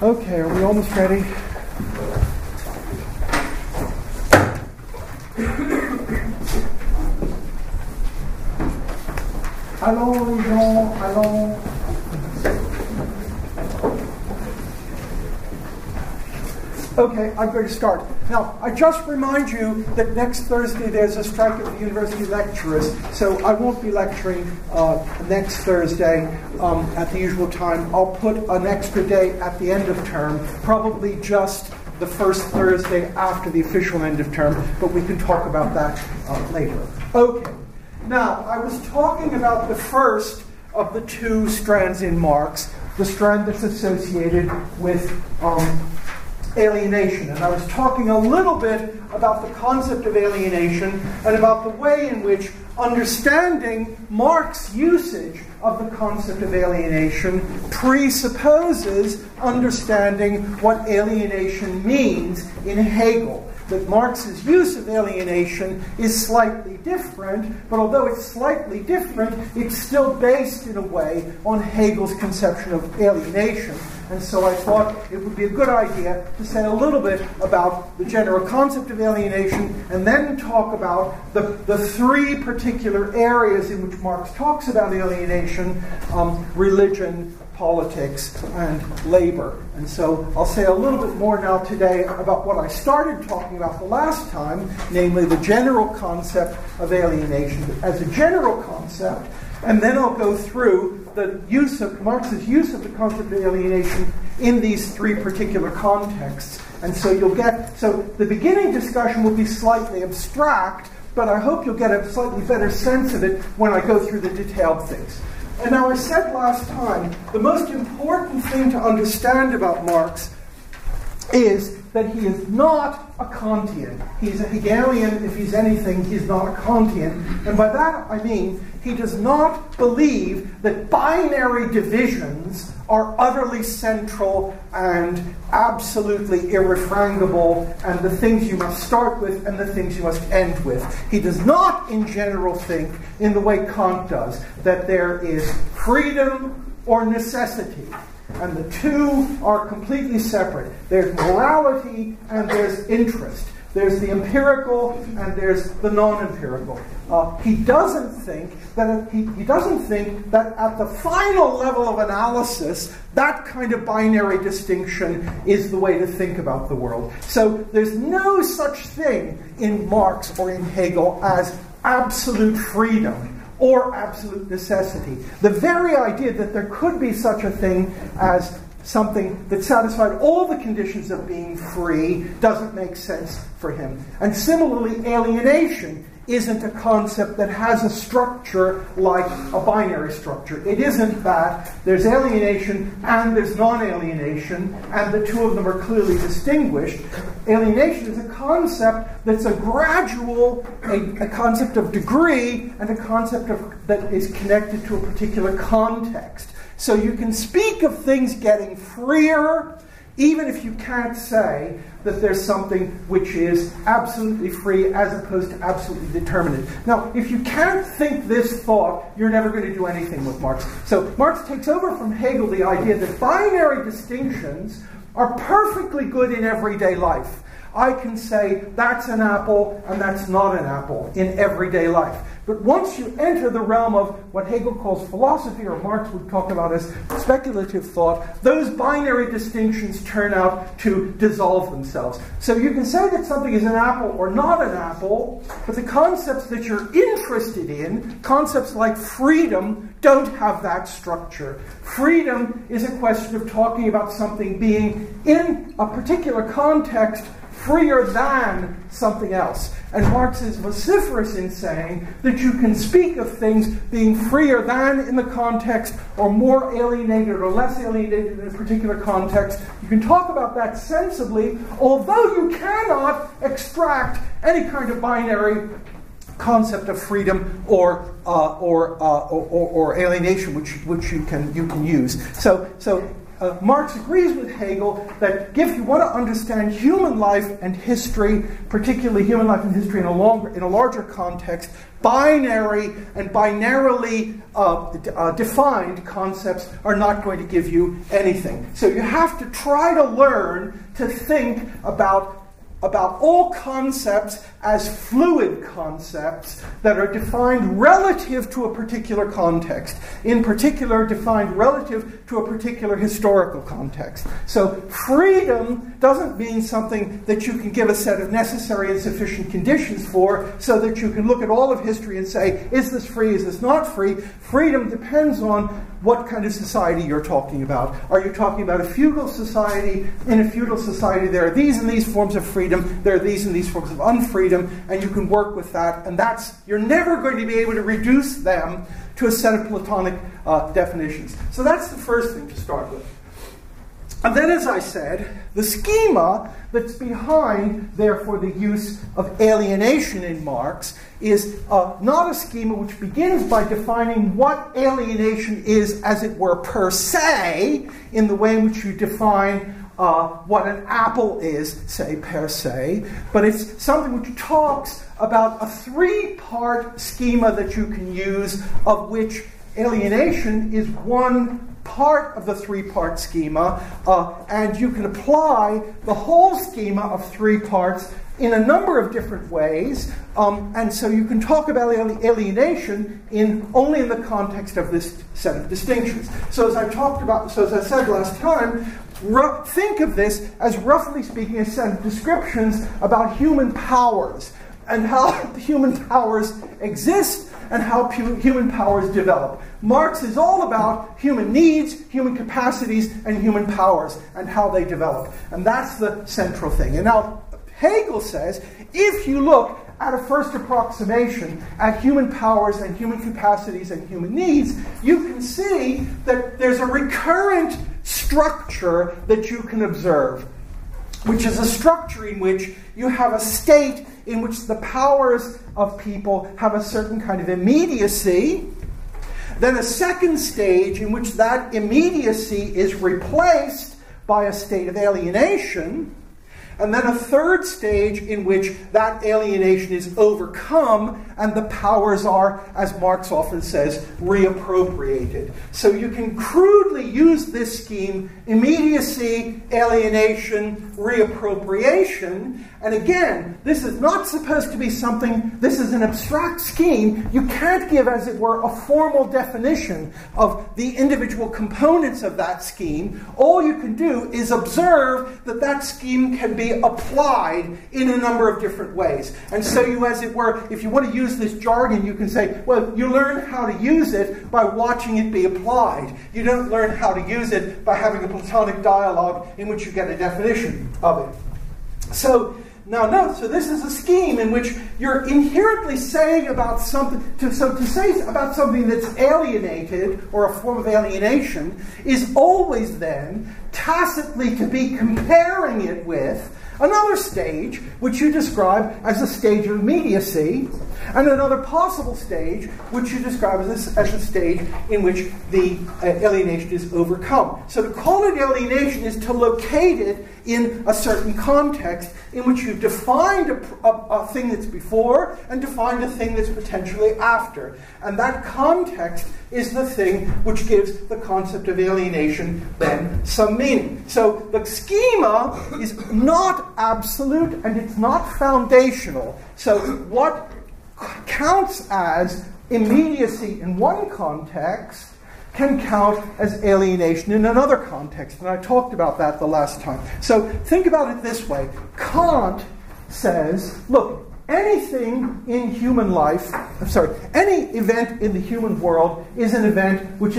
Okay, are we almost ready? Allons les gens, allons. Okay, I'm going to start. Now, I just remind you that next Thursday there's a strike of the university lecturers, so I won't be lecturing next Thursday at the usual time. I'll put an extra day at the end of term, probably just the first Thursday after the official end of term, but we can talk about that later. Okay, now, I was talking about the first of the two strands in Marx, the strand that's associated with alienation. And I was talking a little bit about the concept of alienation and about the way in which understanding Marx's usage of the concept of alienation presupposes understanding what alienation means in Hegel. That Marx's use of alienation is slightly different, but although it's slightly different, it's still based in a way on Hegel's conception of alienation. And so I thought it would be a good idea to say a little bit about the general concept of alienation and then talk about the three particular areas in which Marx talks about alienation, religion, politics, and labor. And so I'll say a little bit more now today about what I started talking about the last time, namely the general concept of alienation as a general concept, and then I'll go through the use of Marx's use of the concept of alienation in these three particular contexts. And so you'll get, so the beginning discussion will be slightly abstract, but I hope you'll get a slightly better sense of it when I go through the detailed things. And now I said last time, the most important thing to understand about Marx is that he is not a Kantian. He's a Hegelian. If he's anything, he's not a Kantian. And by that I mean he does not believe that binary divisions are utterly central and absolutely irrefragable, and the things you must start with and the things you must end with. He does not, in general, think in the way Kant does, that there is freedom or necessity, and the two are completely separate. There's morality and there's interest. There's the empirical and there's the non-empirical. He doesn't think that at the final level of analysis, that kind of binary distinction is the way to think about the world. So there's no such thing in Marx or in Hegel as absolute freedom or absolute necessity. The very idea that there could be such a thing as something that satisfied all the conditions of being free doesn't make sense for him. And similarly, alienation isn't a concept that has a structure like a binary structure. It isn't that. There's alienation and there's non-alienation, and the two of them are clearly distinguished. Alienation is a concept that's a gradual, a concept of degree, and a concept of, that is connected to a particular context. So you can speak of things getting freer, even if you can't say that there's something which is absolutely free as opposed to absolutely determinate. Now, if you can't think this thought, you're never going to do anything with Marx. So Marx takes over from Hegel the idea that binary distinctions are perfectly good in everyday life. I can say that's an apple and that's not an apple in everyday life. But once you enter the realm of what Hegel calls philosophy, or Marx would talk about as speculative thought, those binary distinctions turn out to dissolve themselves. So you can say that something is an apple or not an apple, but the concepts that you're interested in, concepts like freedom, don't have that structure. Freedom is a question of talking about something being in a particular context freer than something else. And Marx is vociferous in saying that you can speak of things being freer than in the context, or more alienated or less alienated in a particular context. You can talk about that sensibly, although you cannot extract any kind of binary concept of freedom or alienation, which you can use. So Marx agrees with Hegel that if you want to understand human life and history, particularly human life and history in a larger context, binary and binarily defined concepts are not going to give you anything. So you have to try to learn to think about all concepts as fluid concepts that are defined relative to a particular context, in particular defined relative to a particular historical context. So freedom doesn't mean something that you can give a set of necessary and sufficient conditions for so that you can look at all of history and say, is this free, is this not free? Freedom depends on what kind of society you're talking about. Are you talking about a feudal society? In a feudal society, there are these and these forms of freedom, there are these and these forms of unfreedom, and you can work with that, and you're never going to be able to reduce them to a set of Platonic definitions. So that's the first thing to start with. And then, as I said, the schema that's behind, therefore, the use of alienation in Marx is not a schema which begins by defining what alienation is, as it were, per se, in the way in which you define what an apple is, say, per se, but it's something which talks about a three-part schema that you can use, of which alienation is one part of the three-part schema, and you can apply the whole schema of three parts in a number of different ways, and so you can talk about alienation only in the context of this set of distinctions. So as I talked about, so as I said last time, think of this as, roughly speaking, a set of descriptions about human powers and how human powers exist and how human powers develop. Marx is all about human needs, human capacities, and human powers and how they develop. And that's the central thing. And now Hegel says, if you look at a first approximation at human powers and human capacities and human needs, you can see that there's a recurrent structure that you can observe, which is a structure in which you have a state in which the powers of people have a certain kind of immediacy, then a second stage in which that immediacy is replaced by a state of alienation, and then a third stage in which that alienation is overcome and the powers are, as Marx often says, reappropriated. So you can crudely use this scheme: immediacy, alienation, reappropriation. And again, this is not supposed to be something, this is an abstract scheme. You can't give, as it were, a formal definition of the individual components of that scheme. All you can do is observe that that scheme can be applied in a number of different ways. And so you, as it were, if you want to use this jargon, you can say, well, you learn how to use it by watching it be applied. You don't learn how to use it by having a Platonic dialogue in which you get a definition of it. So this is a scheme in which you're inherently saying about something, to say about something that's alienated, or a form of alienation, is always then tacitly to be comparing it with another stage, which you describe as a stage of immediacy, and another possible stage, which you describe as a stage in which the alienation is overcome. So to call it alienation is to locate it in a certain context in which you've defined a thing that's before and defined a thing that's potentially after. And that context is the thing which gives the concept of alienation then some meaning. So the schema is not absolute and it's not foundational. So what counts as immediacy in one context can count as alienation in another context. And I talked about that the last time. So think about it this way. Kant says, look, any event in the human world is an event which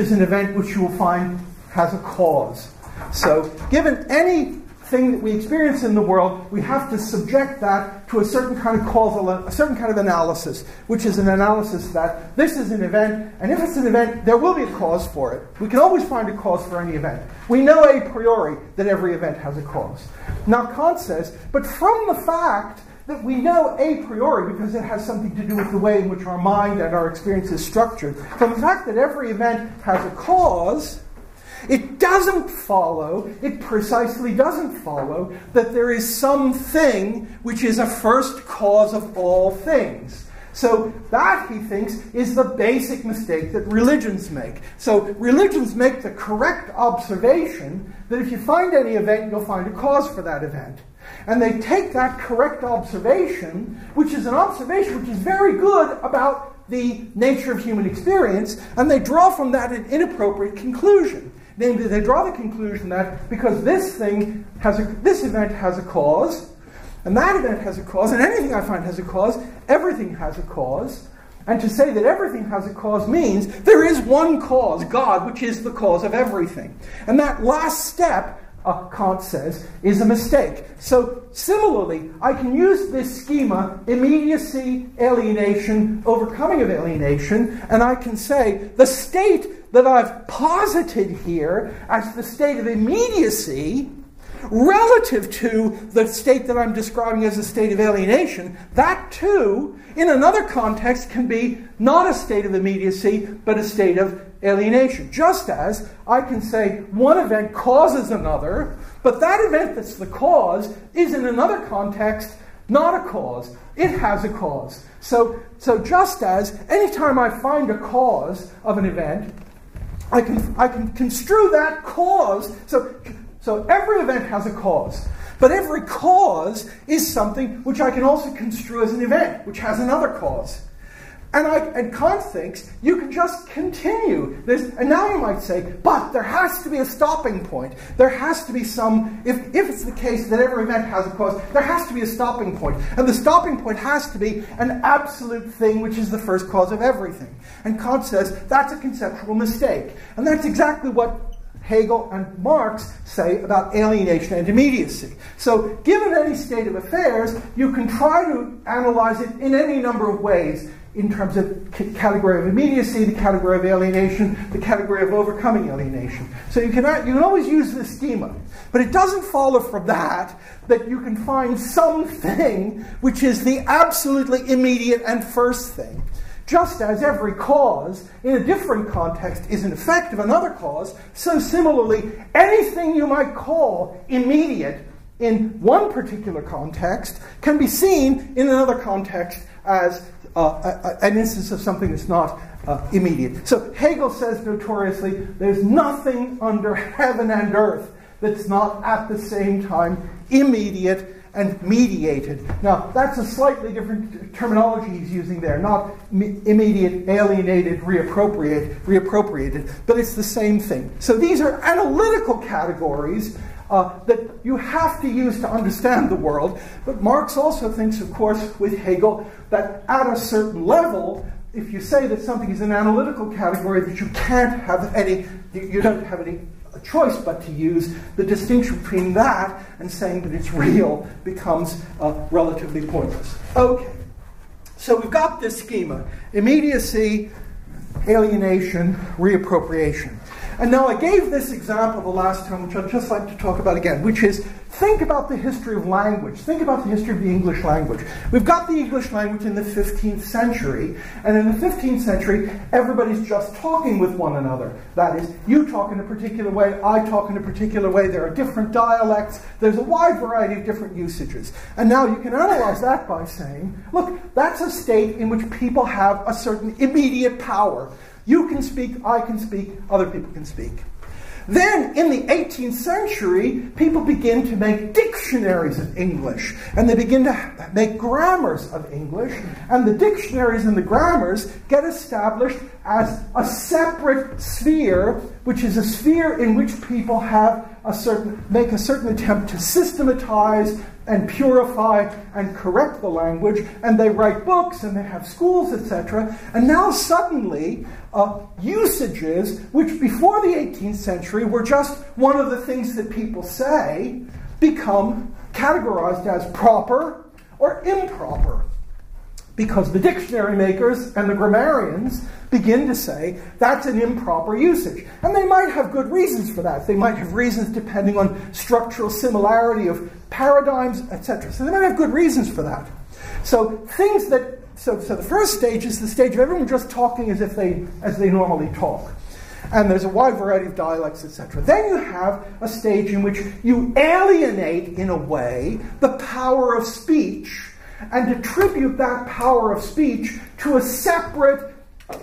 you will find has a cause. So given anything that we experience in the world, we have to subject that to a certain kind of causal, a certain kind of analysis, which is an analysis that this is an event, and if it's an event, there will be a cause for it. We can always find a cause for any event. We know a priori that every event has a cause. Now Kant says, but from the fact that we know a priori, because it has something to do with the way in which our mind and our experience is structured, from the fact that every event has a cause, It doesn't follow, it precisely doesn't follow, that there is something which is a first cause of all things. So that, he thinks, is the basic mistake that religions make. So religions make the correct observation that if you find any event, you'll find a cause for that event. And they take that correct observation, which is an observation which is very good about the nature of human experience, and they draw from that an inappropriate conclusion. Namely, they draw the conclusion that because this event has a cause, and that event has a cause, and anything I find has a cause, everything has a cause. And to say that everything has a cause means there is one cause, God, which is the cause of everything. And that last step, Kant says, is a mistake. So similarly, I can use this schema, immediacy, alienation, overcoming of alienation, and I can say the state that I've posited here as the state of immediacy relative to the state that I'm describing as a state of alienation, that too, in another context, can be not a state of immediacy, but a state of alienation. Just as I can say one event causes another, but that event that's the cause is in another context not a cause. It has a cause. So just as any time I find a cause of an event, I can construe that cause. So every event has a cause, but every cause is something which I can also construe as an event, which has another cause. And Kant thinks you can just continue this. And now you might say, but there has to be a stopping point. There has to be some, if it's the case that every event has a cause, there has to be a stopping point. And the stopping point has to be an absolute thing which is the first cause of everything. And Kant says that's a conceptual mistake. And that's exactly what Hegel and Marx say about alienation and immediacy. So given any state of affairs, you can try to analyze it in any number of ways in terms of category of immediacy, the category of alienation, the category of overcoming alienation. So you can always use this schema. But it doesn't follow from that you can find something which is the absolutely immediate and first thing. Just as every cause in a different context is in effect of another cause, so similarly, anything you might call immediate in one particular context can be seen in another context as an instance of something that's not immediate. So Hegel says notoriously, there's nothing under heaven and earth that's not at the same time immediate and mediated. Now, that's a slightly different terminology he's using there, not immediate, alienated, reappropriated, but it's the same thing. So these are analytical categories that you have to use to understand the world, but Marx also thinks, of course, with Hegel, that at a certain level, if you say that something is an analytical category, that you don't have any a choice but to use, the distinction between that and saying that it's real becomes relatively pointless. Okay, so we've got this schema, immediacy, alienation, reappropriation. And now I gave this example the last time, which I'd just like to talk about again, which is think about the history of language. Think about the history of the English language. We've got the English language in the 15th century, and in the 15th century, everybody's just talking with one another. That is, you talk in a particular way, I talk in a particular way, there are different dialects, there's a wide variety of different usages. And now you can analyze that by saying, look, that's a state in which people have a certain immediate power. You can speak, I can speak, other people can speak. Then, in the 18th century, people begin to make dictionaries of English, and they begin to make grammars of English, and the dictionaries and the grammars get established as a separate sphere, which is a sphere in which people make a certain attempt to systematize and purify and correct the language, and they write books, and they have schools, etc. And now suddenly, usages, which before the 18th century were just one of the things that people say, become categorized as proper or improper. Because the dictionary makers and the grammarians begin to say that's an improper usage. And they might have good reasons for that. They might have reasons depending on structural similarity of paradigms, etc. So they might have good reasons for that. So the first stage is the stage of everyone just talking as they normally talk. and there's a wide variety of dialects, etc. Then you have a stage in which you alienate, in a way, the power of speech and attribute that power of speech to a separate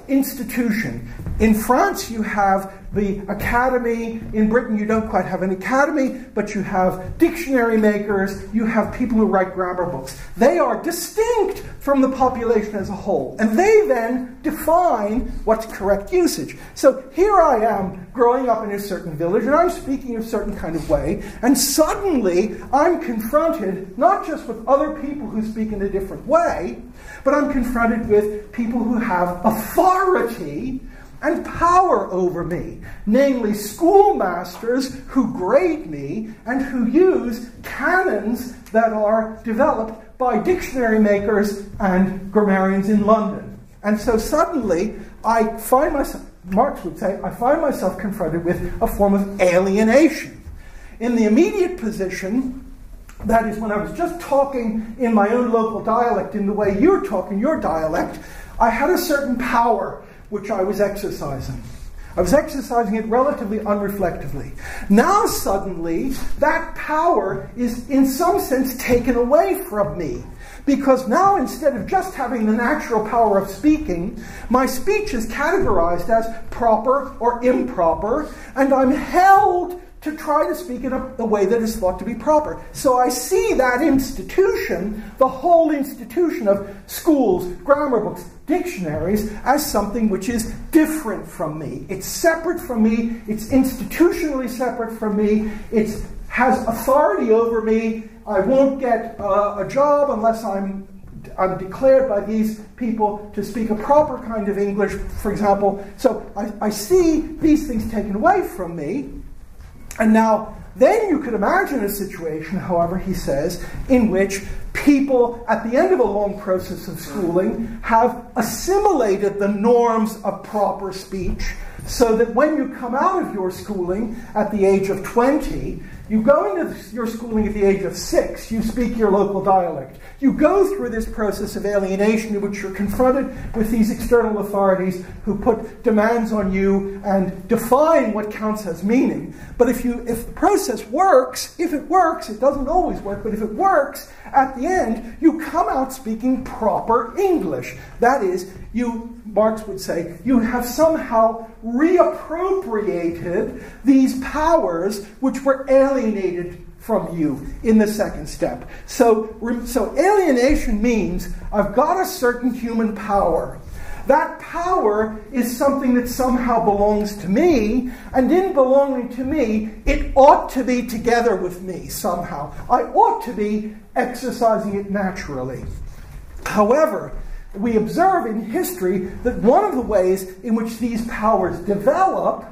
institution. In France, you have the academy. In Britain, you don't quite have an academy, but you have dictionary makers, you have people who write grammar books. They are distinct from the population as a whole, and they then define what's correct usage. So here I am, growing up in a certain village, and I'm speaking a certain kind of way, and suddenly I'm confronted not just with other people who speak in a different way, but I'm confronted with people who have authority and power over me, namely schoolmasters who grade me and who use canons that are developed by dictionary makers and grammarians in London. And so suddenly I find myself, Marx would say, I find myself confronted with a form of alienation. In the immediate position, that is when I was just talking in my own local dialect, in the way you're talking your dialect, I had a certain power which I was exercising. I was exercising it relatively unreflectively. Now suddenly, that power is in some sense taken away from me, because now instead of just having the natural power of speaking, my speech is categorized as proper or improper, and I'm held to try to speak in a way that is thought to be proper. So I see that institution, the whole institution of schools, grammar books, dictionaries, as something which is different from me. It's separate from me, it's institutionally separate from me, it has authority over me, I won't get a job unless I'm declared by these people to speak a proper kind of English, for example. So I see these things taken away from me. And now, then you could imagine a situation, however, he says, in which people, at the end of a long process of schooling, have assimilated the norms of proper speech, so that when you come out of your schooling at the age of 20, you go into your schooling at the age of 6, you speak your local dialect. You go through this process of alienation in which you're confronted with these external authorities who put demands on you and define what counts as meaning. But if the process works, if it works, it doesn't always work, but if it works, at the end, you come out speaking proper English. That is, you, Marx would say, you have somehow reappropriated these powers which were alienated from you in the second step. So alienation means I've got a certain human power. That power is something that somehow belongs to me, and in belonging to me, it ought to be together with me somehow. I ought to be exercising it naturally. However, we observe in history that one of the ways in which these powers develop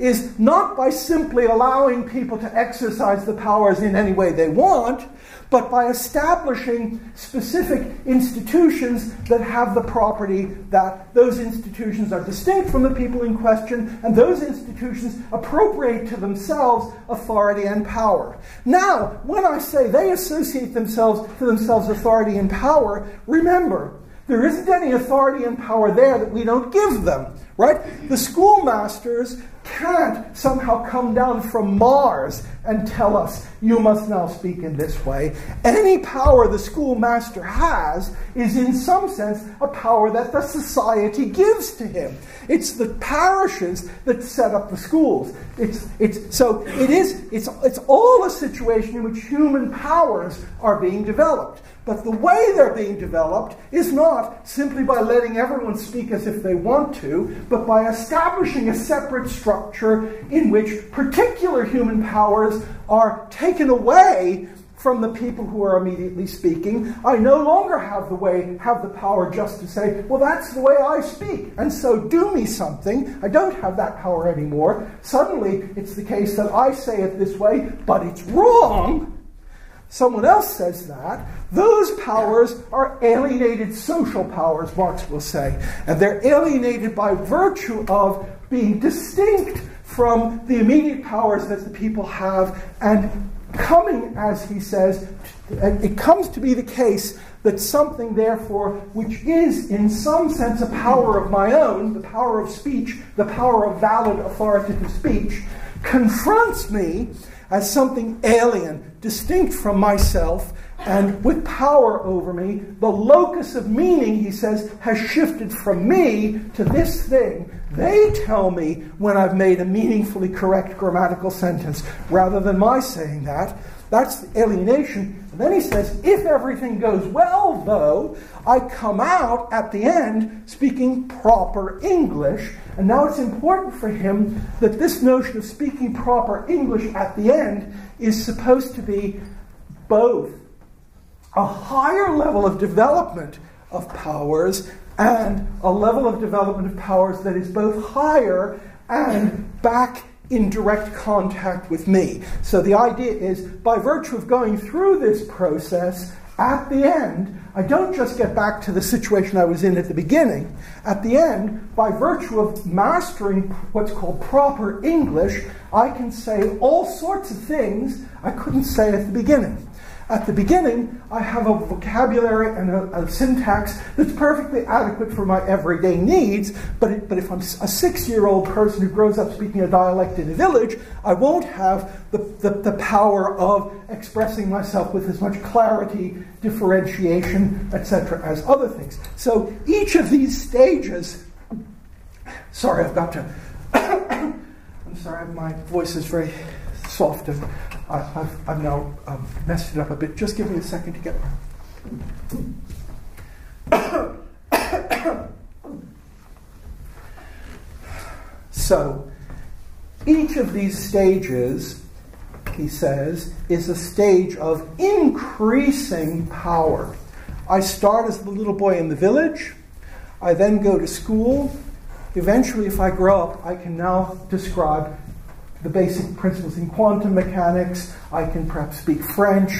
is not by simply allowing people to exercise the powers in any way they want, but by establishing specific institutions that have the property that those institutions are distinct from the people in question, and those institutions appropriate to themselves authority and power. Now, when I say they associate to themselves authority and power, remember, there isn't any authority and power there that we don't give them, right? The schoolmasters can't somehow come down from Mars and tell us, you must now speak in this way. Any power the schoolmaster has is in some sense a power that the society gives to him. It's the parishes that set up the schools. It's all a situation in which human powers are being developed. But the way they're being developed is not simply by letting everyone speak as if they want to, but by establishing a separate structure in which particular human powers are taken away from the people who are immediately speaking. I no longer have the power just to say, well, that's the way I speak, and so do me something. I don't have that power anymore. Suddenly, it's the case that I say it this way, but it's wrong. Someone else says that. Those powers are alienated social powers, Marx will say. And they're alienated by virtue of being distinct from the immediate powers that the people have, and coming, as he says, it comes to be the case that something, therefore, which is in some sense a power of my own, the power of speech, the power of valid authoritative speech, confronts me as something alien, distinct from myself, and with power over me. The locus of meaning, he says, has shifted from me to this thing. They tell me when I've made a meaningfully correct grammatical sentence, rather than my saying that. That's the alienation. And then he says, if everything goes well, though, I come out at the end speaking proper English. And now it's important for him that this notion of speaking proper English at the end is supposed to be both a higher level of development of powers and a level of development of powers that is both higher and back in direct contact with me. So the idea is, by virtue of going through this process, at the end, I don't just get back to the situation I was in at the beginning. At the end, by virtue of mastering what's called proper English, I can say all sorts of things I couldn't say at the beginning. At the beginning, I have a vocabulary and a syntax that's perfectly adequate for my everyday needs, but if I'm a 6-year-old person who grows up speaking a dialect in a village, I won't have the power of expressing myself with as much clarity, differentiation, etc., as other things. So each of these stages... Sorry, I've got to... I'm sorry, my voice is very soft and... I've now messed it up a bit. Just give me a second to get there. So, each of these stages, he says, is a stage of increasing power. I start as the little boy in the village. I then go to school. Eventually, if I grow up, I can now describe the basic principles in quantum mechanics. I can perhaps speak French,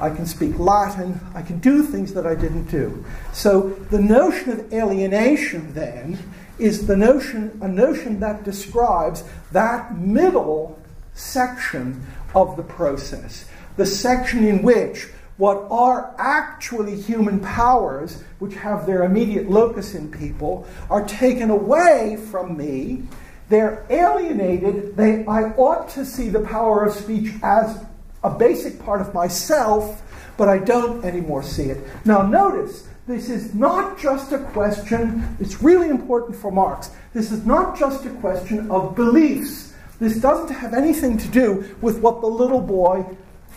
I can speak Latin, I can do things that I didn't do. So the notion of alienation then is the notion, a notion that describes that middle section of the process, the section in which what are actually human powers, which have their immediate locus in people, are taken away from me. They're alienated. I ought to see the power of speech as a basic part of myself, but I don't anymore see it. Now notice, this is not just a question, it's really important for Marx, this is not just a question of beliefs. This doesn't have anything to do with what the little boy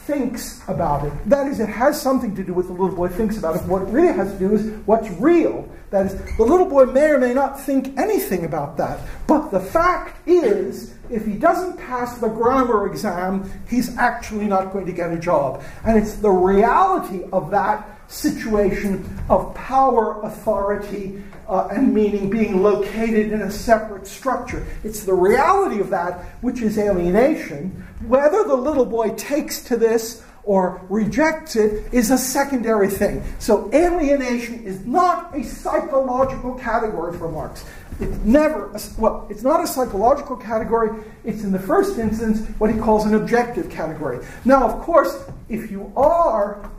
thinks about it. That is, it has something to do with the little boy thinks about it. What it really has to do is what's real. That is, the little boy may or may not think anything about that. But the fact is, if he doesn't pass the grammar exam, he's actually not going to get a job. And it's the reality of that situation of power, authority, and meaning being located in a separate structure. It's the reality of that which is alienation. Whether the little boy takes to this or rejects it is a secondary thing. So alienation is not a psychological category for Marx. It's never, it's not a psychological category. It's in the first instance what he calls an objective category. Now, of course, if you are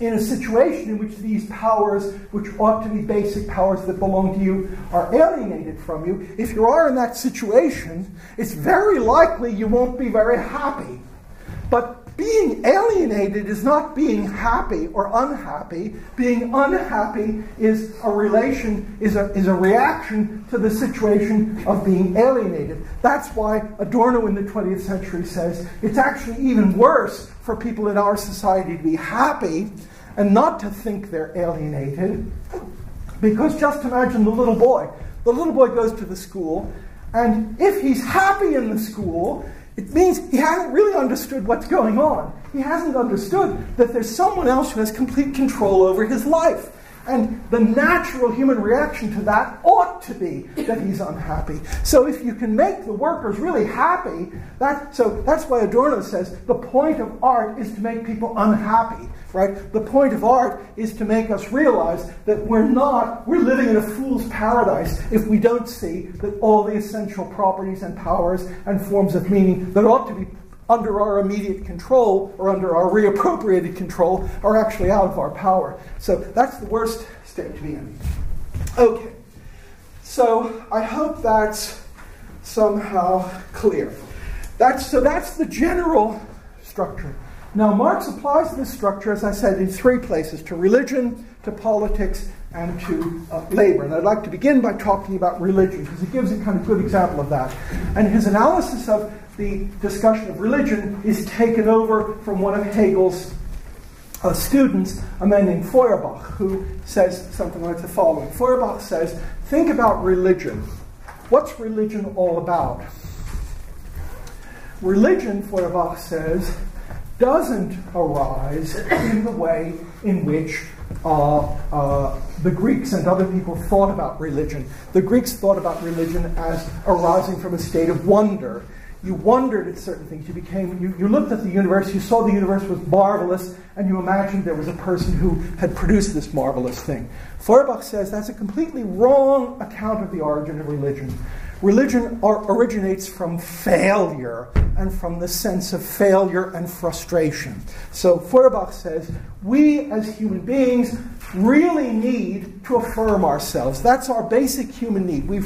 in a situation in which these powers, which ought to be basic powers that belong to you, are alienated from you, if you are in that situation, it's very likely you won't be very happy. But being alienated is not being happy or unhappy. Being unhappy is a reaction to the situation of being alienated. That's why Adorno in the 20th century says it's actually even worse for people in our society to be happy and not to think they're alienated. Because just imagine the little boy. The little boy goes to the school, and if he's happy in the school, it means he hasn't really understood what's going on. He hasn't understood that there's someone else who has complete control over his life. And the natural human reaction to that ought to be that he's unhappy. So if you can make the workers really happy, that's why Adorno says the point of art is to make people unhappy, right? The point of art is to make us realize that we're living in a fool's paradise if we don't see that all the essential properties and powers and forms of meaning that ought to be under our immediate control or under our reappropriated control are actually out of our power. So that's the worst state to be in. Okay, so I hope that's somehow clear. So that's the general structure. Now Marx applies this structure, as I said, in three places: to religion, to politics, and to labor. And I'd like to begin by talking about religion, because it gives a kind of good example of that. And his analysis of the discussion of religion is taken over from one of Hegel's students, a man named Feuerbach, who says something like the following. Feuerbach says, think about religion. What's religion all about? Religion, Feuerbach says, doesn't arise in the way in which the Greeks and other people thought about religion. The Greeks thought about religion as arising from a state of wonder. You wondered at certain things. You looked at the universe, you saw the universe was marvelous, and you imagined there was a person who had produced this marvelous thing. Feuerbach says that's a completely wrong account of the origin of religion. Religion originates from failure and from the sense of failure and frustration. So Feuerbach says, we as human beings really need to affirm ourselves. That's our basic human need. We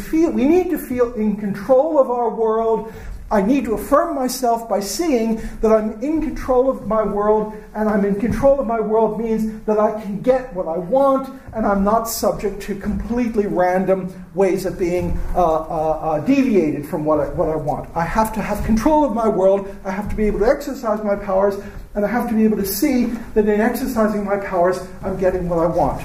need to feel in control of our world. I need to affirm myself by seeing that I'm in control of my world, and I'm in control of my world means that I can get what I want, and I'm not subject to completely random ways of being deviated from what I want. I have to have control of my world, I have to be able to exercise my powers, and I have to be able to see that in exercising my powers, I'm getting what I want.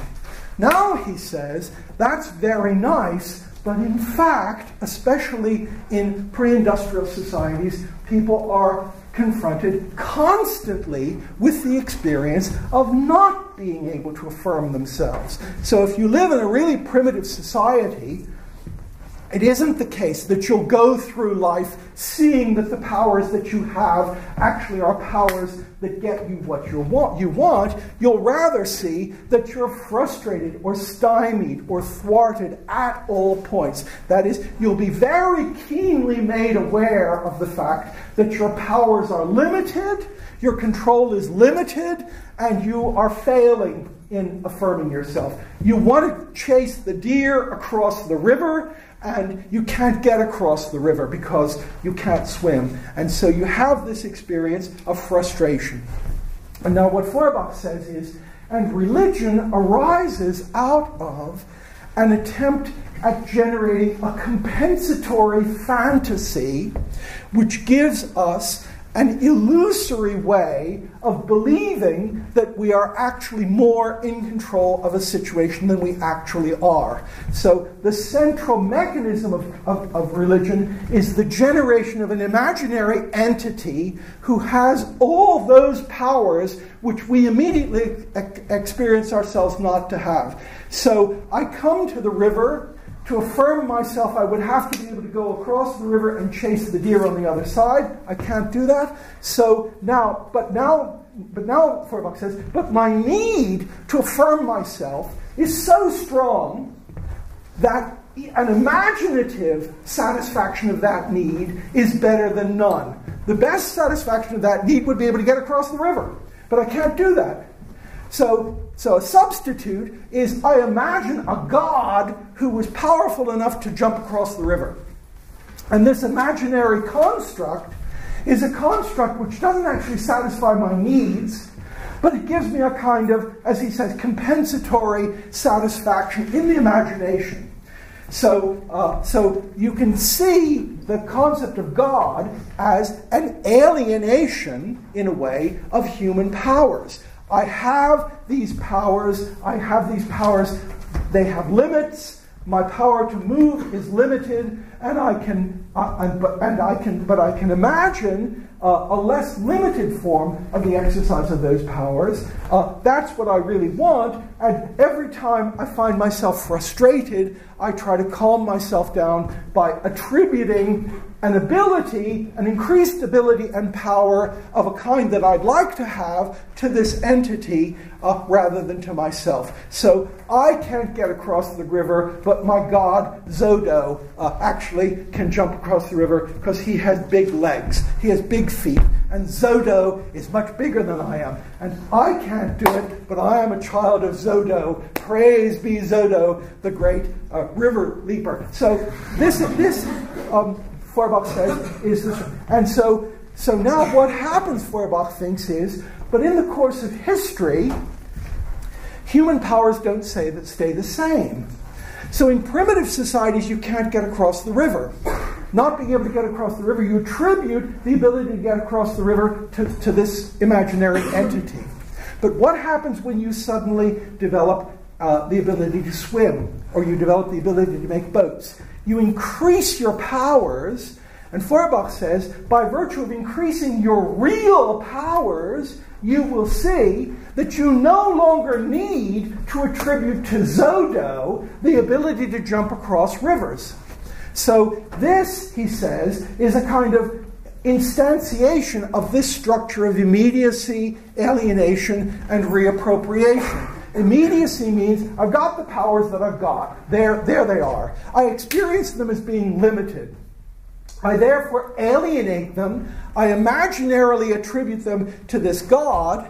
Now, he says, that's very nice, but in fact, especially in pre-industrial societies, people are confronted constantly with the experience of not being able to affirm themselves. So if you live in a really primitive society, it isn't the case that you'll go through life seeing that the powers that you have actually are powers that get you what you want. You'll rather see that you're frustrated or stymied or thwarted at all points. That is, you'll be very keenly made aware of the fact that your powers are limited, your control is limited, and you are failing in affirming yourself. You want to chase the deer across the river, and you can't get across the river because you can't swim. And so you have this experience of frustration. And now what Feuerbach says is, and religion arises out of an attempt at generating a compensatory fantasy which gives us an illusory way of believing that we are actually more in control of a situation than we actually are. So the central mechanism of religion is the generation of an imaginary entity who has all those powers which we immediately experience ourselves not to have. So I come to the river. To affirm myself, I would have to be able to go across the river and chase the deer on the other side. I can't do that. So now, but now, Feuerbach says, but my need to affirm myself is so strong that an imaginative satisfaction of that need is better than none. The best satisfaction of that need would be able to get across the river, but I can't do that. So a substitute is, I imagine a god who was powerful enough to jump across the river. And this imaginary construct is a construct which doesn't actually satisfy my needs, but it gives me a kind of, as he says, compensatory satisfaction in the imagination. So you can see the concept of God as an alienation, in a way, of human powers. I have these powers, they have limits, my power to move is limited, and I can imagine a less limited form of the exercise of those powers. That's what I really want, and every time I find myself frustrated, I try to calm myself down by attributing an increased ability and power of a kind that I'd like to have to this entity rather than to myself. So I can't get across the river, but my god, Zodo, actually actually can jump across the river because he has big legs, he has big feet, and Zodo is much bigger than I am. And I can't do it, but I am a child of Zodo. Praise be Zodo, the great river leaper. So this Feuerbach says is this. And so now what happens, Feuerbach thinks, is, but in the course of history, human powers don't stay the same. So in primitive societies, you can't get across the river. Not being able to get across the river, you attribute the ability to get across the river to this imaginary entity. But what happens when you suddenly develop the ability to swim, or you develop the ability to make boats? You increase your powers, and Feuerbach says, by virtue of increasing your real powers, you will see that you no longer need to attribute to Zodo the ability to jump across rivers. So this, he says, is a kind of instantiation of this structure of immediacy, alienation, and reappropriation. Immediacy means I've got the powers that I've got. There they are. I experience them as being limited. I therefore alienate them. I imaginarily attribute them to this God.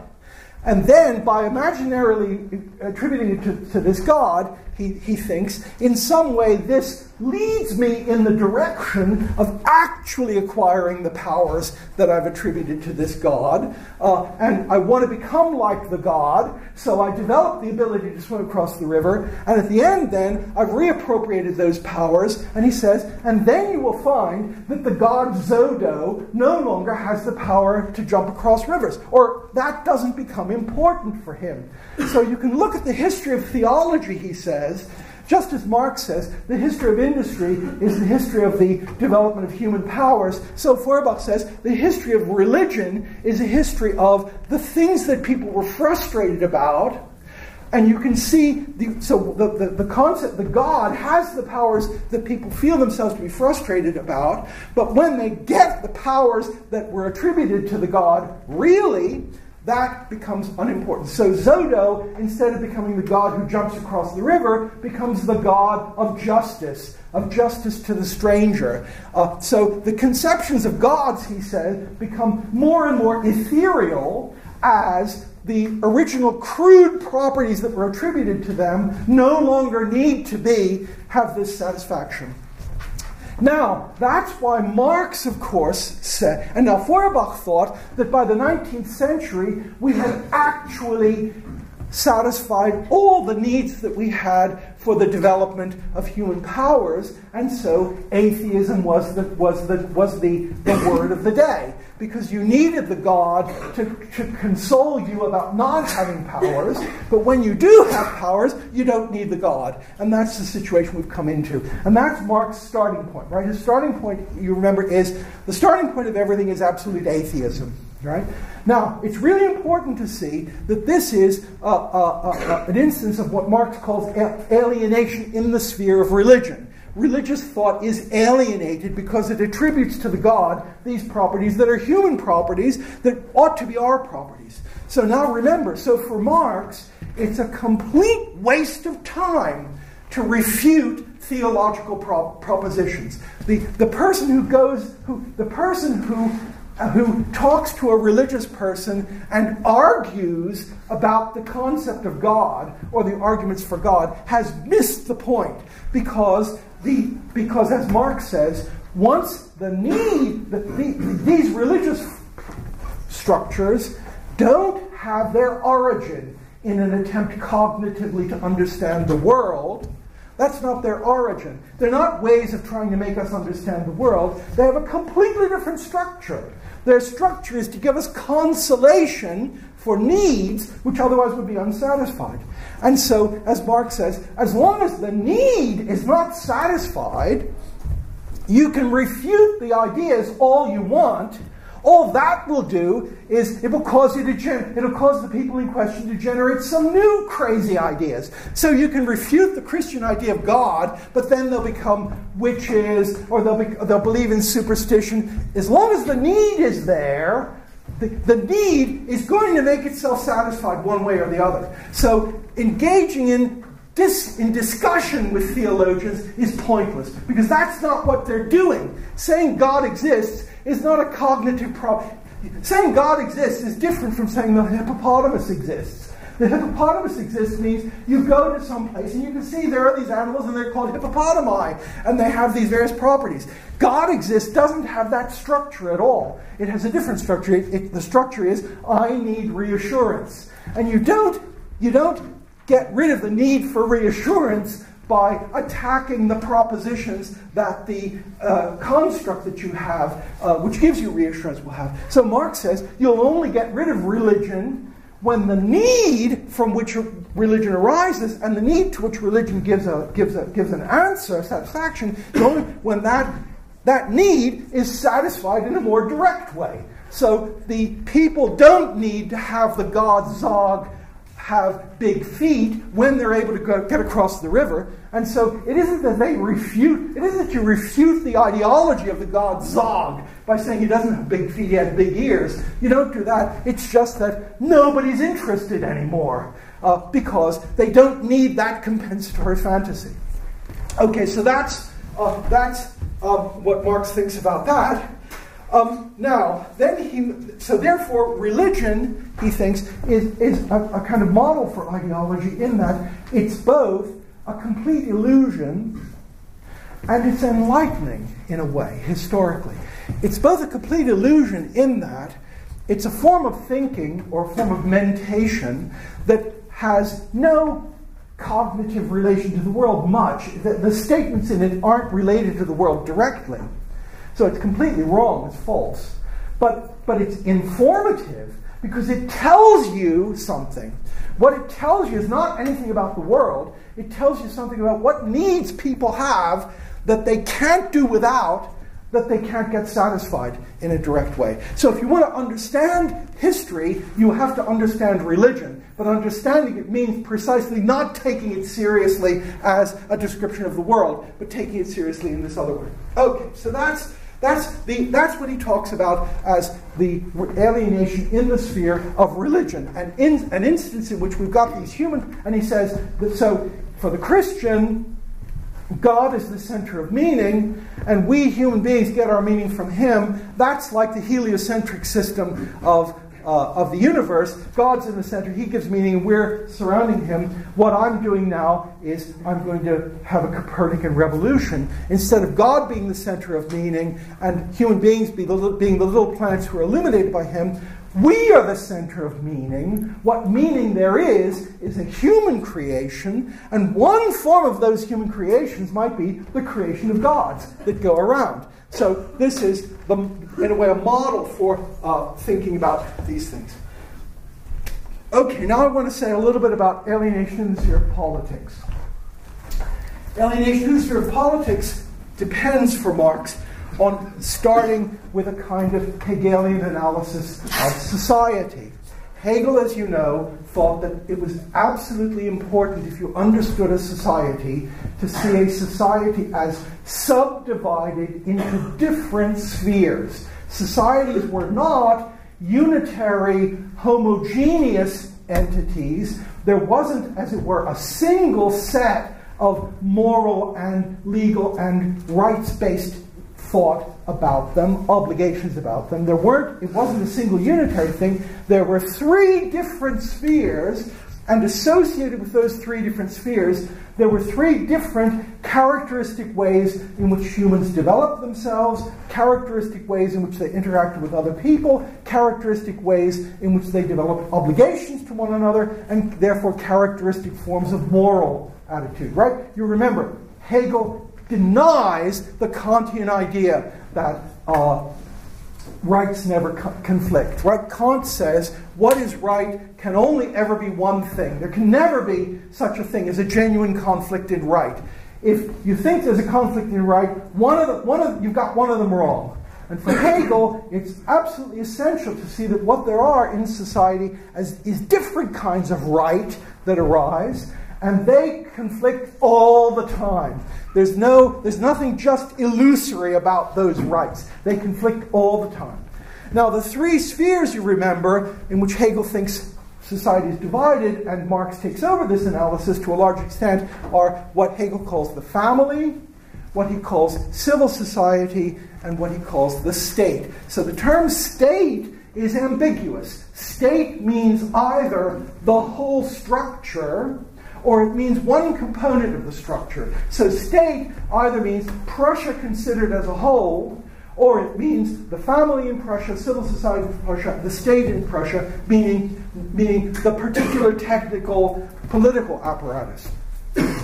And then, by imaginarily attributing it to this God, he thinks, in some way this leads me in the direction of actually acquiring the powers that I've attributed to this God. And I want to become like the God, so I develop the ability to swim across the river. And at the end, then, I've reappropriated those powers. And he says, and then you will find that the God Zodo no longer has the power to jump across rivers, or that doesn't become important for him. So you can look at the history of theology, he says, just as Marx says, the history of industry is the history of the development of human powers. So Feuerbach says the history of religion is a history of the things that people were frustrated about. And you can see, the concept, the God has the powers that people feel themselves to be frustrated about. But when they get the powers that were attributed to the God, really, that becomes unimportant. So Zodo, instead of becoming the God who jumps across the river, becomes the God of justice to the stranger. So the conceptions of gods, he says, become more and more ethereal as the original crude properties that were attributed to them no longer need to have this satisfaction. Now, that's why Marx, of course, said, and now Feuerbach thought that by the 19th century, we had actually satisfied all the needs that we had for the development of human powers, and so atheism was the word of the day, because you needed the God to console you about not having powers, but when you do have powers, you don't need the God. And that's the situation we've come into. And that's Marx's starting point, right? His starting point, you remember, is the starting point of everything is absolute atheism, right? Now, it's really important to see that this is an instance of what Marx calls alienation in the sphere of religion. Religious thought is alienated because it attributes to the God these properties that are human properties that ought to be our properties. So now remember, so for Marx, it's a complete waste of time to refute theological propositions. The person who talks to a religious person and argues about the concept of God or the arguments for God has missed the point, because as Marx says, once the need that these religious structures don't have their origin in an attempt cognitively to understand the world. That's not their origin. They're not ways of trying to make us understand the world. They have a completely different structure. Their structure is to give us consolation for needs which otherwise would be unsatisfied. And so, as Marx says, as long as the need is not satisfied, you can refute the ideas all you want. All that will do is it will cause you it'll cause the people in question to generate some new crazy ideas. So you can refute the Christian idea of God, but then they'll become witches, or they'll believe in superstition. As long as the need is there, the need is going to make itself satisfied one way or the other. So engaging in this, in discussion with theologians, is pointless, because that's not what they're doing. Saying God exists is not a cognitive problem. Saying God exists is different from saying the hippopotamus exists. The hippopotamus exists means you go to some place and you can see there are these animals and they're called hippopotami and they have these various properties. God exists doesn't have that structure at all. It has a different structure. The structure is, I need reassurance. And you don't get rid of the need for reassurance by attacking the propositions that the construct that you have, which gives you reassurance, will have. So Marx says you'll only get rid of religion when the need from which religion arises and the need to which religion gives an answer, satisfaction, only when that need is satisfied in a more direct way. So the people don't need to have the god Zog have big feet when they're able to go, get across the river. And so it isn't that they refute, it isn't that you refute the ideology of the god Zog by saying he doesn't have big feet, he has big ears. You don't do that. It's just that nobody's interested anymore because they don't need that compensatory fantasy. Okay, so that's what Marx thinks about that. Therefore, religion, he thinks, is a kind of model for ideology in that it's both a complete illusion and it's enlightening in a way, historically. It's both a complete illusion in that it's a form of thinking or a form of mentation that has no cognitive relation to the world much. The statements in it aren't related to the world directly. So it's completely wrong, it's false. But it's informative because it tells you something. What it tells you is not anything about the world. It tells you something about what needs people have that they can't do without, that they can't get satisfied in a direct way. So if you want to understand history, you have to understand religion. But understanding it means precisely not taking it seriously as a description of the world, but taking it seriously in this other way. Okay, so that's what he talks about as the alienation in the sphere of religion, and in an instance in which we've got these human, and he says that so for the Christian, God is the center of meaning, and we human beings get our meaning from him. That's like the heliocentric system of the universe. God's in the center, he gives meaning, and we're surrounding him. What I'm doing now is I'm going to have a Copernican revolution. Instead of God being the center of meaning and human beings being the little planets who are illuminated by him, we are the center of meaning. What meaning there is a human creation, and one form of those human creations might be the creation of gods that go around. So this is, in a way, a model for thinking about these things. Okay, now I want to say a little bit about alienation in the sphere of politics. Alienation in the sphere of politics depends, for Marx, on starting with a kind of Hegelian analysis of society. Hegel, as you know, thought that it was absolutely important, if you understood a society, to see a society as subdivided into different spheres. Societies were not unitary, homogeneous entities. There wasn't, as it were, a single set of moral and legal and rights-based thought about them, obligations about them. It wasn't a single unitary thing. There were three different spheres, and associated with those three different spheres, there were three different characteristic ways in which humans developed themselves, characteristic ways in which they interacted with other people, characteristic ways in which they developed obligations to one another, and therefore characteristic forms of moral attitude, right? You remember, Hegel denies the Kantian idea that rights never conflict. Right? Kant says what is right can only ever be one thing. There can never be such a thing as a genuine conflict in right. If you think there's a conflict in right, you've got one of them wrong. And for Hegel, it's absolutely essential to see that what there are in society is different kinds of right that arise, and they conflict all the time. There's nothing just illusory about those rights. They conflict all the time. Now, the three spheres, you remember, in which Hegel thinks society is divided, and Marx takes over this analysis to a large extent, are what Hegel calls the family, what he calls civil society, and what he calls the state. So the term state is ambiguous. State means either the whole structure, or it means one component of the structure. So state either means Prussia considered as a whole, or it means the family in Prussia, civil society in Prussia, the state in Prussia, meaning the particular technical political apparatus.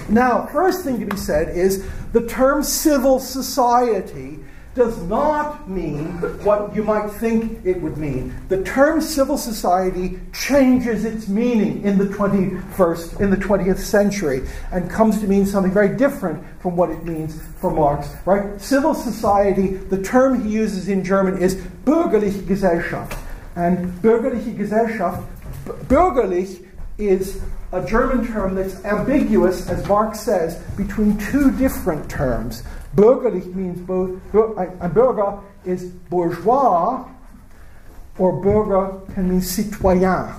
Now, first thing to be said is the term civil society does not mean what you might think it would mean. The term civil society changes its meaning in the 20th century and comes to mean something very different from what it means for Marx, right? Civil society, the term he uses in German is bürgerliche Gesellschaft. And bürgerliche Gesellschaft, bürgerlich is a German term that's ambiguous, as Marx says, between two different terms. Bürgerlich means both, and Bürger is bourgeois, or Bürger can mean citoyen,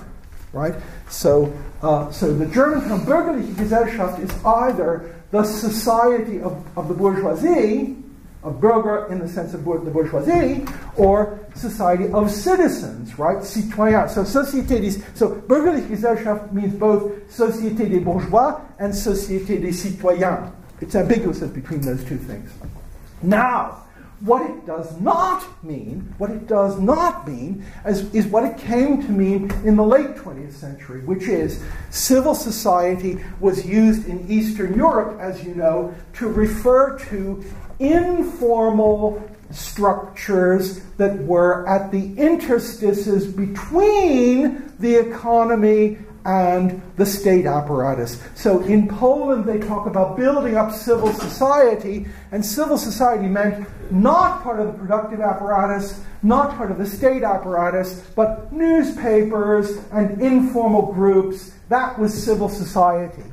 right? So the German term bürgerliche Gesellschaft is either the society of the bourgeoisie, of Bürger in the sense of the bourgeoisie, or society of citizens, right? Citoyen. So bürgerliche Gesellschaft means both Société des Bourgeois and Société des Citoyens. It's ambiguous between those two things. Now, what it does not mean is what it came to mean in the late 20th century, which is civil society was used in Eastern Europe, as you know, to refer to informal structures that were at the interstices between the economy and the state apparatus. So in Poland they talk about building up civil society, and civil society meant not part of the productive apparatus, not part of the state apparatus, but newspapers and informal groups. That was civil society.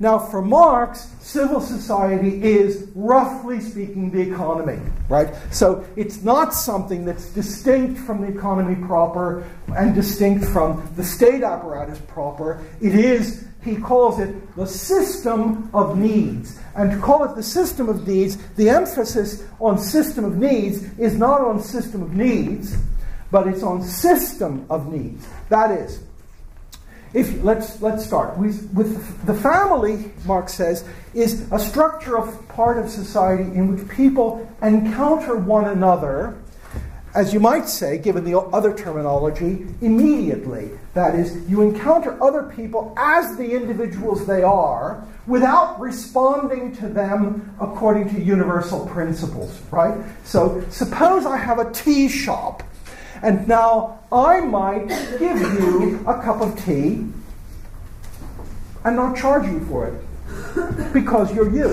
Now for Marx, civil society is, roughly speaking, the economy, right? So it's not something that's distinct from the economy proper and distinct from the state apparatus proper. It is, he calls it, the system of needs. And to call it the system of needs, the emphasis on system of needs is not on system of needs, but it's on system of needs. That is, let's start with the family, Marx says, is a structure of part of society in which people encounter one another, as you might say, given the other terminology, immediately. That is, you encounter other people as the individuals they are, without responding to them according to universal principles, right? So suppose I have a tea shop, and now I might give you a cup of tea and not charge you for it, because you're you.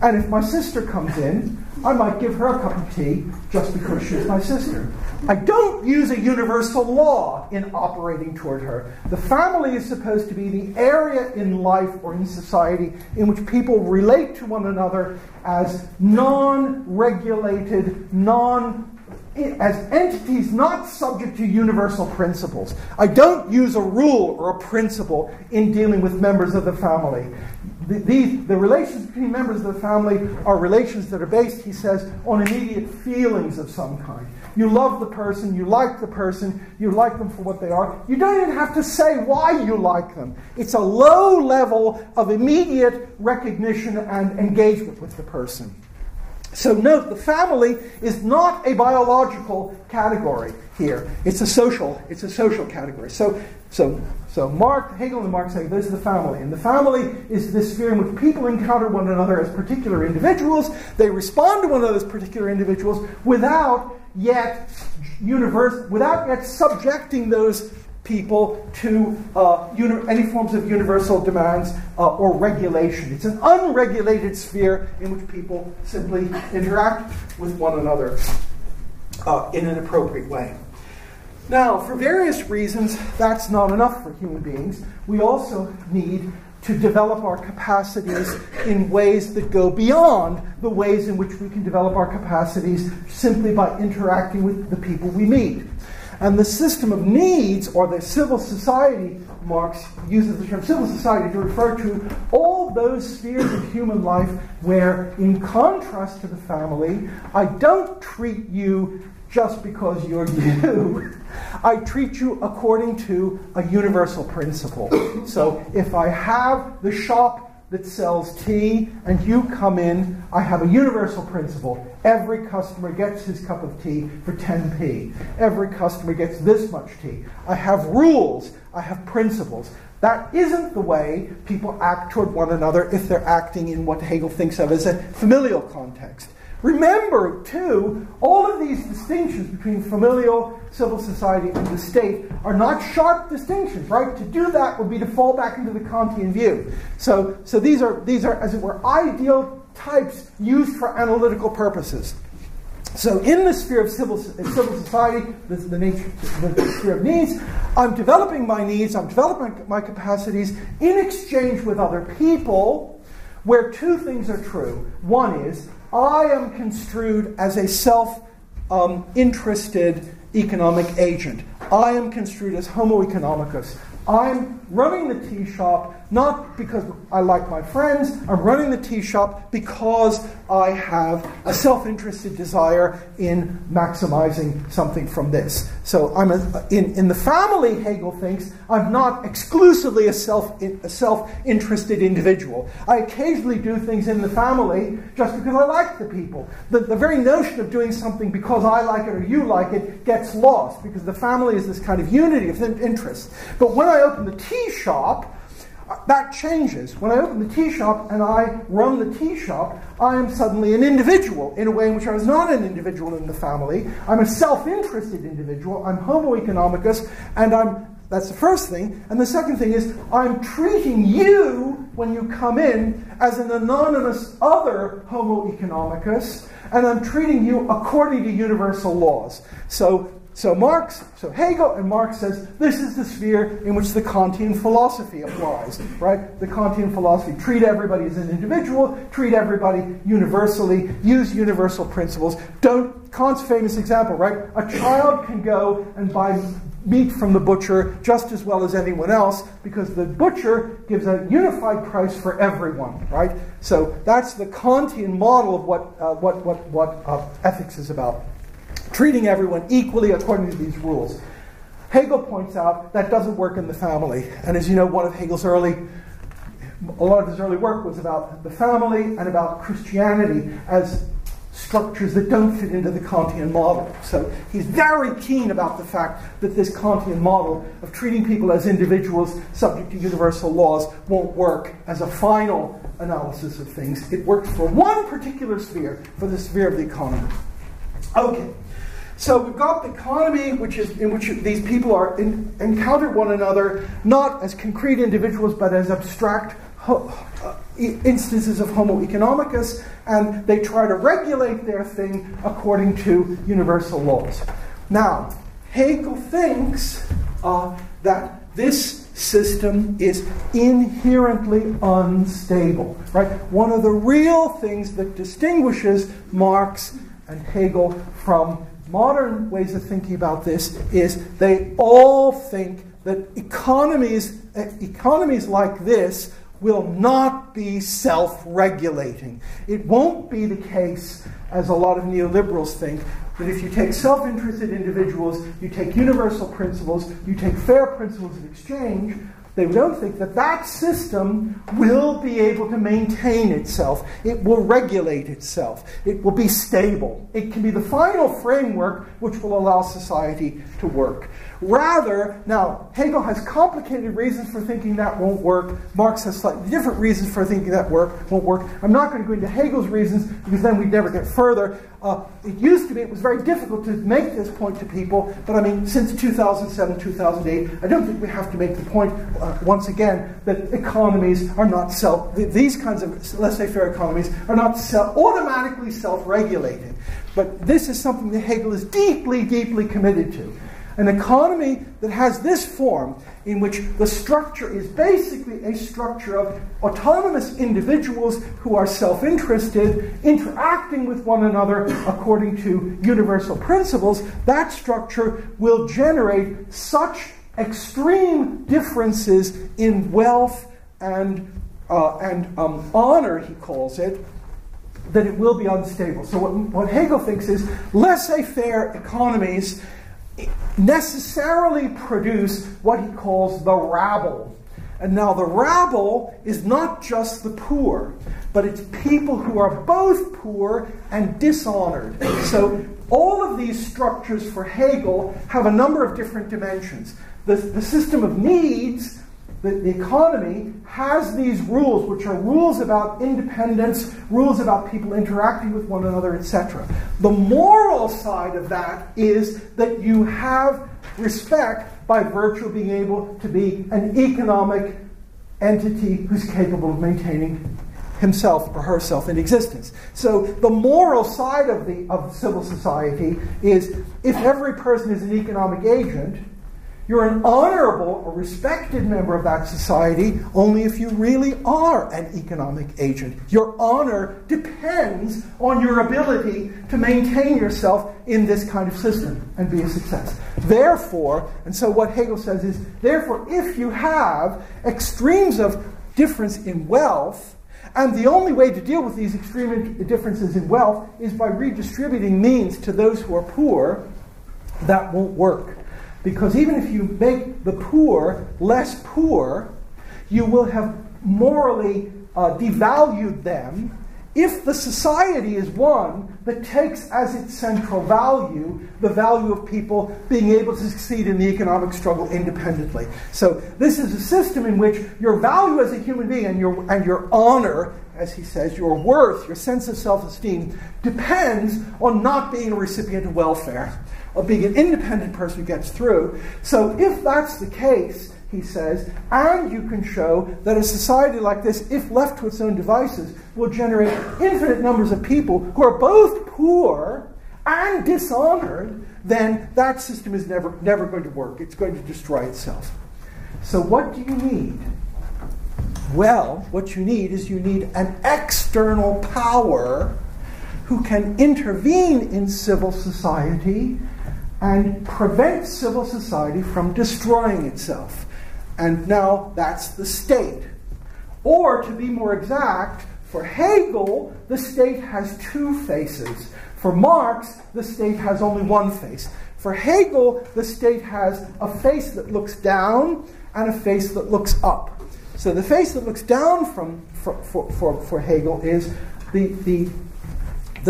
And if my sister comes in, I might give her a cup of tea just because she's my sister. I don't use a universal law in operating toward her. The family is supposed to be the area in life or in society in which people relate to one another as non-regulated, as entities not subject to universal principles. I don't use a rule or a principle in dealing with members of the family. The relations between members of the family are relations that are based, he says, on immediate feelings of some kind. You love the person, you like them for what they are. You don't even have to say why you like them. It's a low level of immediate recognition and engagement with the person. So note, the family is not a biological category here. It's a social category. So Hegel and Marx say this is the family. And the family is this sphere in which people encounter one another as particular individuals. They respond to one another as particular individuals without yet subjecting those people to any forms of universal demands or regulation. It's an unregulated sphere in which people simply interact with one another in an appropriate way. Now, for various reasons, that's not enough for human beings. We also need to develop our capacities in ways that go beyond the ways in which we can develop our capacities simply by interacting with the people we meet. And the system of needs, or the civil society, Marx uses the term civil society to refer to all those spheres of human life where, in contrast to the family, I don't treat you just because you're you. I treat you according to a universal principle. So if I have the shop that sells tea and you come in, I have a universal principle. Every customer gets his cup of tea for 10p. Every customer gets this much tea. I have rules. I have principles. That isn't the way people act toward one another if they're acting in what Hegel thinks of as a familial context. Remember, too, all of these distinctions between familial, civil society, and the state are not sharp distinctions, right? To do that would be to fall back into the Kantian view. So these are, as it were, ideal types used for analytical purposes. So in the sphere of civil society, the sphere of needs, I'm developing my needs, I'm developing my capacities in exchange with other people, where two things are true. One is, I am construed as a self-interested economic agent. I am construed as homo economicus. I'm running the tea shop not because I like my friends. I'm running the tea shop because I have a self-interested desire in maximizing something from this. So I'm in the family, Hegel thinks, I'm not exclusively a self-interested individual. I occasionally do things in the family just because I like the people. The very notion of doing something because I like it or you like it gets lost, because the family is this kind of unity of interest. But when I open the tea shop, that changes. When I open the tea shop and I run the tea shop, I am suddenly an individual in a way in which I was not an individual in the family. I'm a self-interested individual. I'm homo economicus, and that's the first thing. And the second thing is, I'm treating you, when you come in, as an anonymous other homo economicus, and I'm treating you according to universal laws. So Hegel and Marx says this is the sphere in which the Kantian philosophy applies, right? The Kantian philosophy: treat everybody as an individual, treat everybody universally, use universal principles. Don't Kant's famous example, right? A child can go and buy meat from the butcher just as well as anyone else, because the butcher gives a unified price for everyone, right? So that's the Kantian model of what ethics is about. Treating everyone equally according to these rules. Hegel points out that doesn't work in the family. And as you know, a lot of his early work was about the family and about Christianity as structures that don't fit into the Kantian model. So he's very keen about the fact that this Kantian model of treating people as individuals subject to universal laws won't work as a final analysis of things. It works for one particular sphere, for the sphere of the economy. Okay. So we've got the economy, in which these people are encounter one another, not as concrete individuals, but as abstract instances of homo economicus, and they try to regulate their thing according to universal laws. Now, Hegel thinks that this system is inherently unstable, right? One of the real things that distinguishes Marx and Hegel from modern ways of thinking about this is they all think that economies like this will not be self-regulating. It won't be the case, as a lot of neoliberals think, that if you take self-interested individuals, you take universal principles, you take fair principles of exchange. They don't think that that system will be able to maintain itself. It will regulate itself. It will be stable. It can be the final framework which will allow society to work. Rather, now, Hegel has complicated reasons for thinking that won't work. Marx has slightly different reasons for thinking that won't work. I'm not going to go into Hegel's reasons, because then we'd never get further. It was very difficult to make this point to people, but I mean, since 2007, 2008, I don't think we have to make the point, once again, that economies are not these kinds of laissez-faire economies are not automatically self-regulated. But this is something that Hegel is deeply, deeply committed to. An economy that has this form, in which the structure is basically a structure of autonomous individuals who are self-interested, interacting with one another according to universal principles, that structure will generate such extreme differences in wealth and honor, he calls it, that it will be unstable. So what Hegel thinks is laissez-faire economies necessarily produce what he calls the rabble. And now the rabble is not just the poor, but it's people who are both poor and dishonored. So all of these structures for Hegel have a number of different dimensions. The system of needs, the economy, has these rules, which are rules about independence, rules about people interacting with one another, etc. The moral side of that is that you have respect by virtue of being able to be an economic entity who's capable of maintaining himself or herself in existence. So the moral side of civil society is, if every person is an economic agent, you're an honorable or respected member of that society only if you really are an economic agent. Your honor depends on your ability to maintain yourself in this kind of system and be a success. Therefore, and so what Hegel says is, therefore, if you have extremes of difference in wealth, and the only way to deal with these extreme differences in wealth is by redistributing means to those who are poor, that won't work. Because even if you make the poor less poor, you will have morally devalued them if the society is one that takes as its central value the value of people being able to succeed in the economic struggle independently. So this is a system in which your value as a human being and your honor, as he says, your worth, your sense of self-esteem, depends on not being a recipient of welfare, of being an independent person who gets through. So if that's the case, he says, and you can show that a society like this, if left to its own devices, will generate infinite numbers of people who are both poor and dishonored, then that system is never going to work. It's going to destroy itself. So what do you need? Well, what you need is you need an external power who can intervene in civil society and prevent civil society from destroying itself. And now that's the state. Or, to be more exact, for Hegel, the state has two faces. For Marx, the state has only one face. For Hegel, the state has a face that looks down and a face that looks up. So the face that looks down for Hegel is the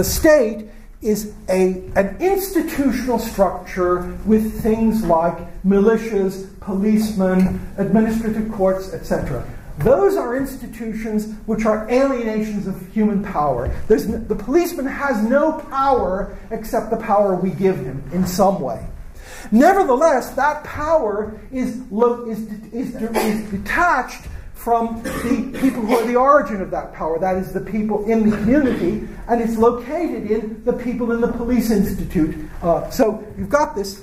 state is an institutional structure with things like militias, policemen, administrative courts, etc. Those are institutions which are alienations of human power. The policeman has no power except the power we give him in some way. Nevertheless, that power is detached from the people who are the origin of that power, that is, the people in the community, and it's located in the people in the police institute. So you've got this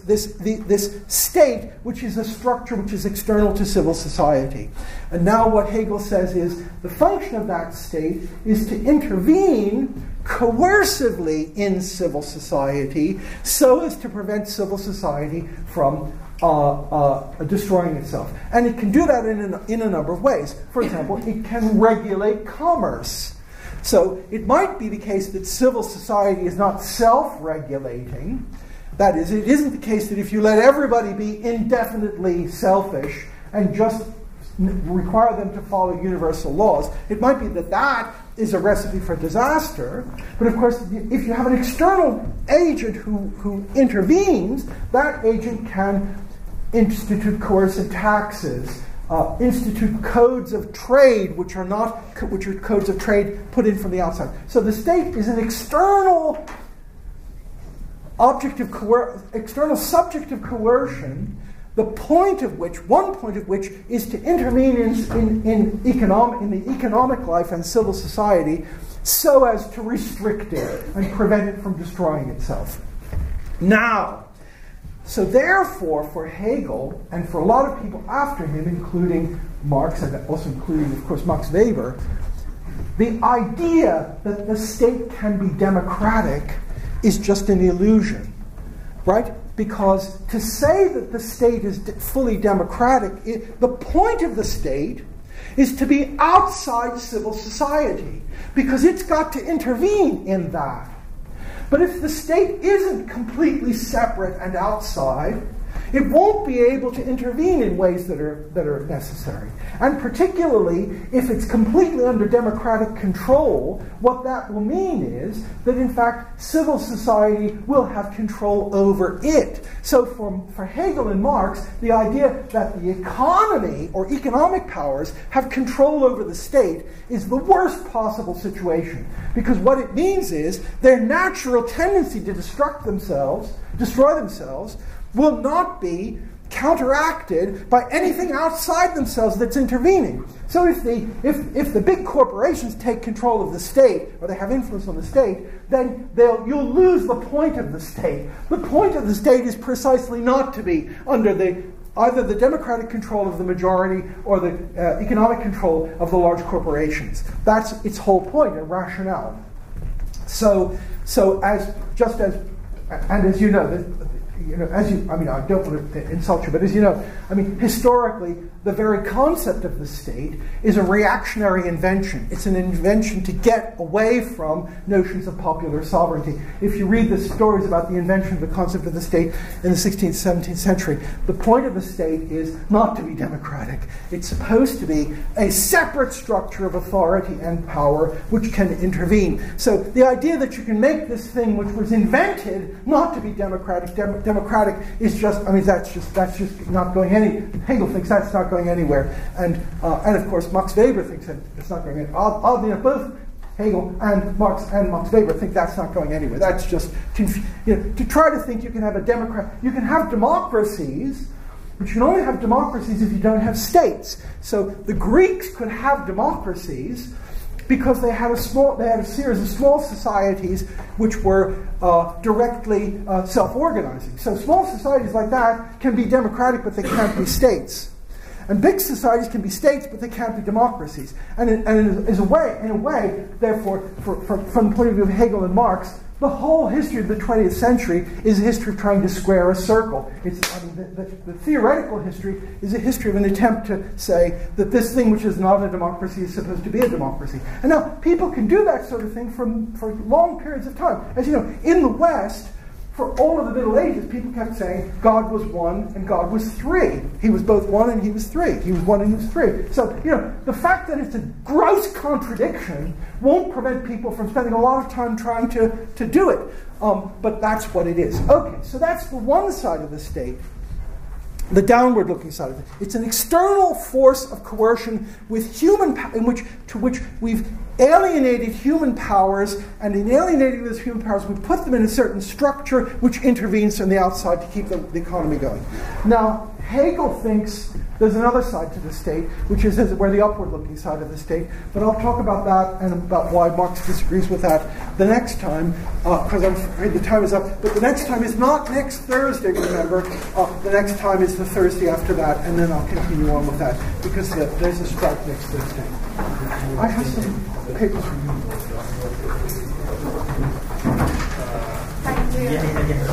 state, which is a structure which is external to civil society. And now what Hegel says is the function of that state is to intervene coercively in civil society so as to prevent civil society from destroying itself. And it can do that in a number of ways. For example, it can regulate commerce. So it might be the case that civil society is not self-regulating. That is, it isn't the case that if you let everybody be indefinitely selfish and just require them to follow universal laws, it might be that that is a recipe for disaster. But of course, if you have an external agent who intervenes, that agent can institute coercive taxes, institute codes of trade which are codes of trade put in from the outside. So the state is an external object of subject of coercion, the point of which, one point of which, is to intervene in the economic life and civil society so as to restrict it and prevent it from destroying itself. Now, So therefore, for Hegel, and for a lot of people after him, including Marx, and also including, of course, Max Weber, the idea that the state can be democratic is just an illusion, right? Because to say that the state is fully democratic, the point of the state is to be outside civil society, because it's got to intervene in that. But if the state isn't completely separate and outside, it won't be able to intervene in ways that are necessary. And particularly, if it's completely under democratic control, what that will mean is that, in fact, civil society will have control over it. So for Hegel and Marx, the idea that the economy or economic powers have control over the state is the worst possible situation. Because what it means is their natural tendency to destroy themselves, will not be counteracted by anything outside themselves that's intervening. So if the big corporations take control of the state, or they have influence on the state, then you'll lose the point of the state. The point of the state is precisely not to be under either the democratic control of the majority or the economic control of the large corporations. That's its whole point and rationale. I don't want to insult you, but as you know, I mean, historically, the very concept of the state is a reactionary invention. It's an invention to get away from notions of popular sovereignty. If you read the stories about the invention of the concept of the state in the 16th, 17th century, the point of the state is not to be democratic. It's supposed to be a separate structure of authority and power which can intervene. So the idea that you can make this thing which was invented not to be democratic is just, I mean, that's just not going anywhere. Hegel thinks that's not going anywhere, and of course Max Weber thinks that it's not going anywhere. Oddly enough, both Hegel and Max Weber think that's not going anywhere. That's just to try to think you can have democracies, but you can only have democracies if you don't have states. So the Greeks could have democracies, because they had a series of small societies which were directly self-organizing. So small societies like that can be democratic, but they can't be states. And big societies can be states, but they can't be democracies. And in a way, therefore, from the point of view of Hegel and Marx, the whole history of the 20th century is a history of trying to square a circle. The theoretical history is a history of an attempt to say that this thing which is not a democracy is supposed to be a democracy. And now, people can do that sort of thing for long periods of time. As you know, in the West, for all of the Middle Ages, people kept saying God was one and God was three. He was both one and he was three. He was one and he was three. So, you know, the fact that it's a gross contradiction won't prevent people from spending a lot of time trying to do it. But that's what it is. Okay, so that's the one side of the state, the downward-looking side of it. It's an external force of coercion with human to which we've alienated human powers, and in alienating those human powers, we put them in a certain structure which intervenes from the outside to keep the economy going. Now, Hegel thinks there's another side to the state, which is, as it were, the upward-looking side of the state, but I'll talk about that and about why Marx disagrees with that the next time, because I'm afraid the time is up, but the next time is not next Thursday, remember. The next time is the Thursday after that, and then I'll continue on with that, because there's a strike next Thursday. I have some papers for you. Thank you.